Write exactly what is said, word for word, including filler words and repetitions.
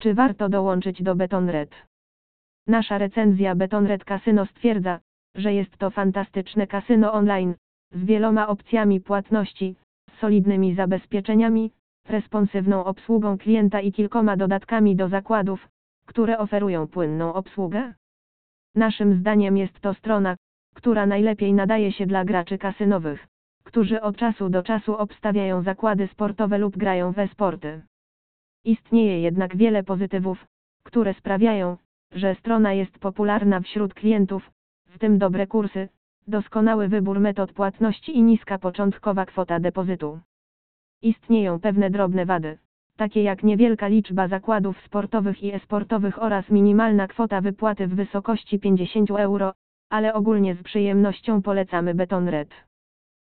Czy warto dołączyć do Betonred? Nasza recenzja Betonred Casino stwierdza, że jest to fantastyczne kasyno online, z wieloma opcjami płatności, z solidnymi zabezpieczeniami, responsywną obsługą klienta i kilkoma dodatkami do zakładów, które oferują płynną obsługę. Naszym zdaniem jest to strona, która najlepiej nadaje się dla graczy kasynowych, którzy od czasu do czasu obstawiają zakłady sportowe lub grają w e-sporty. Istnieje jednak wiele pozytywów, które sprawiają, że strona jest popularna wśród klientów, w tym dobre kursy, doskonały wybór metod płatności i niska początkowa kwota depozytu. Istnieją pewne drobne wady, takie jak niewielka liczba zakładów sportowych i e-sportowych oraz minimalna kwota wypłaty w wysokości pięćdziesięciu euro, ale ogólnie z przyjemnością polecamy Betonred.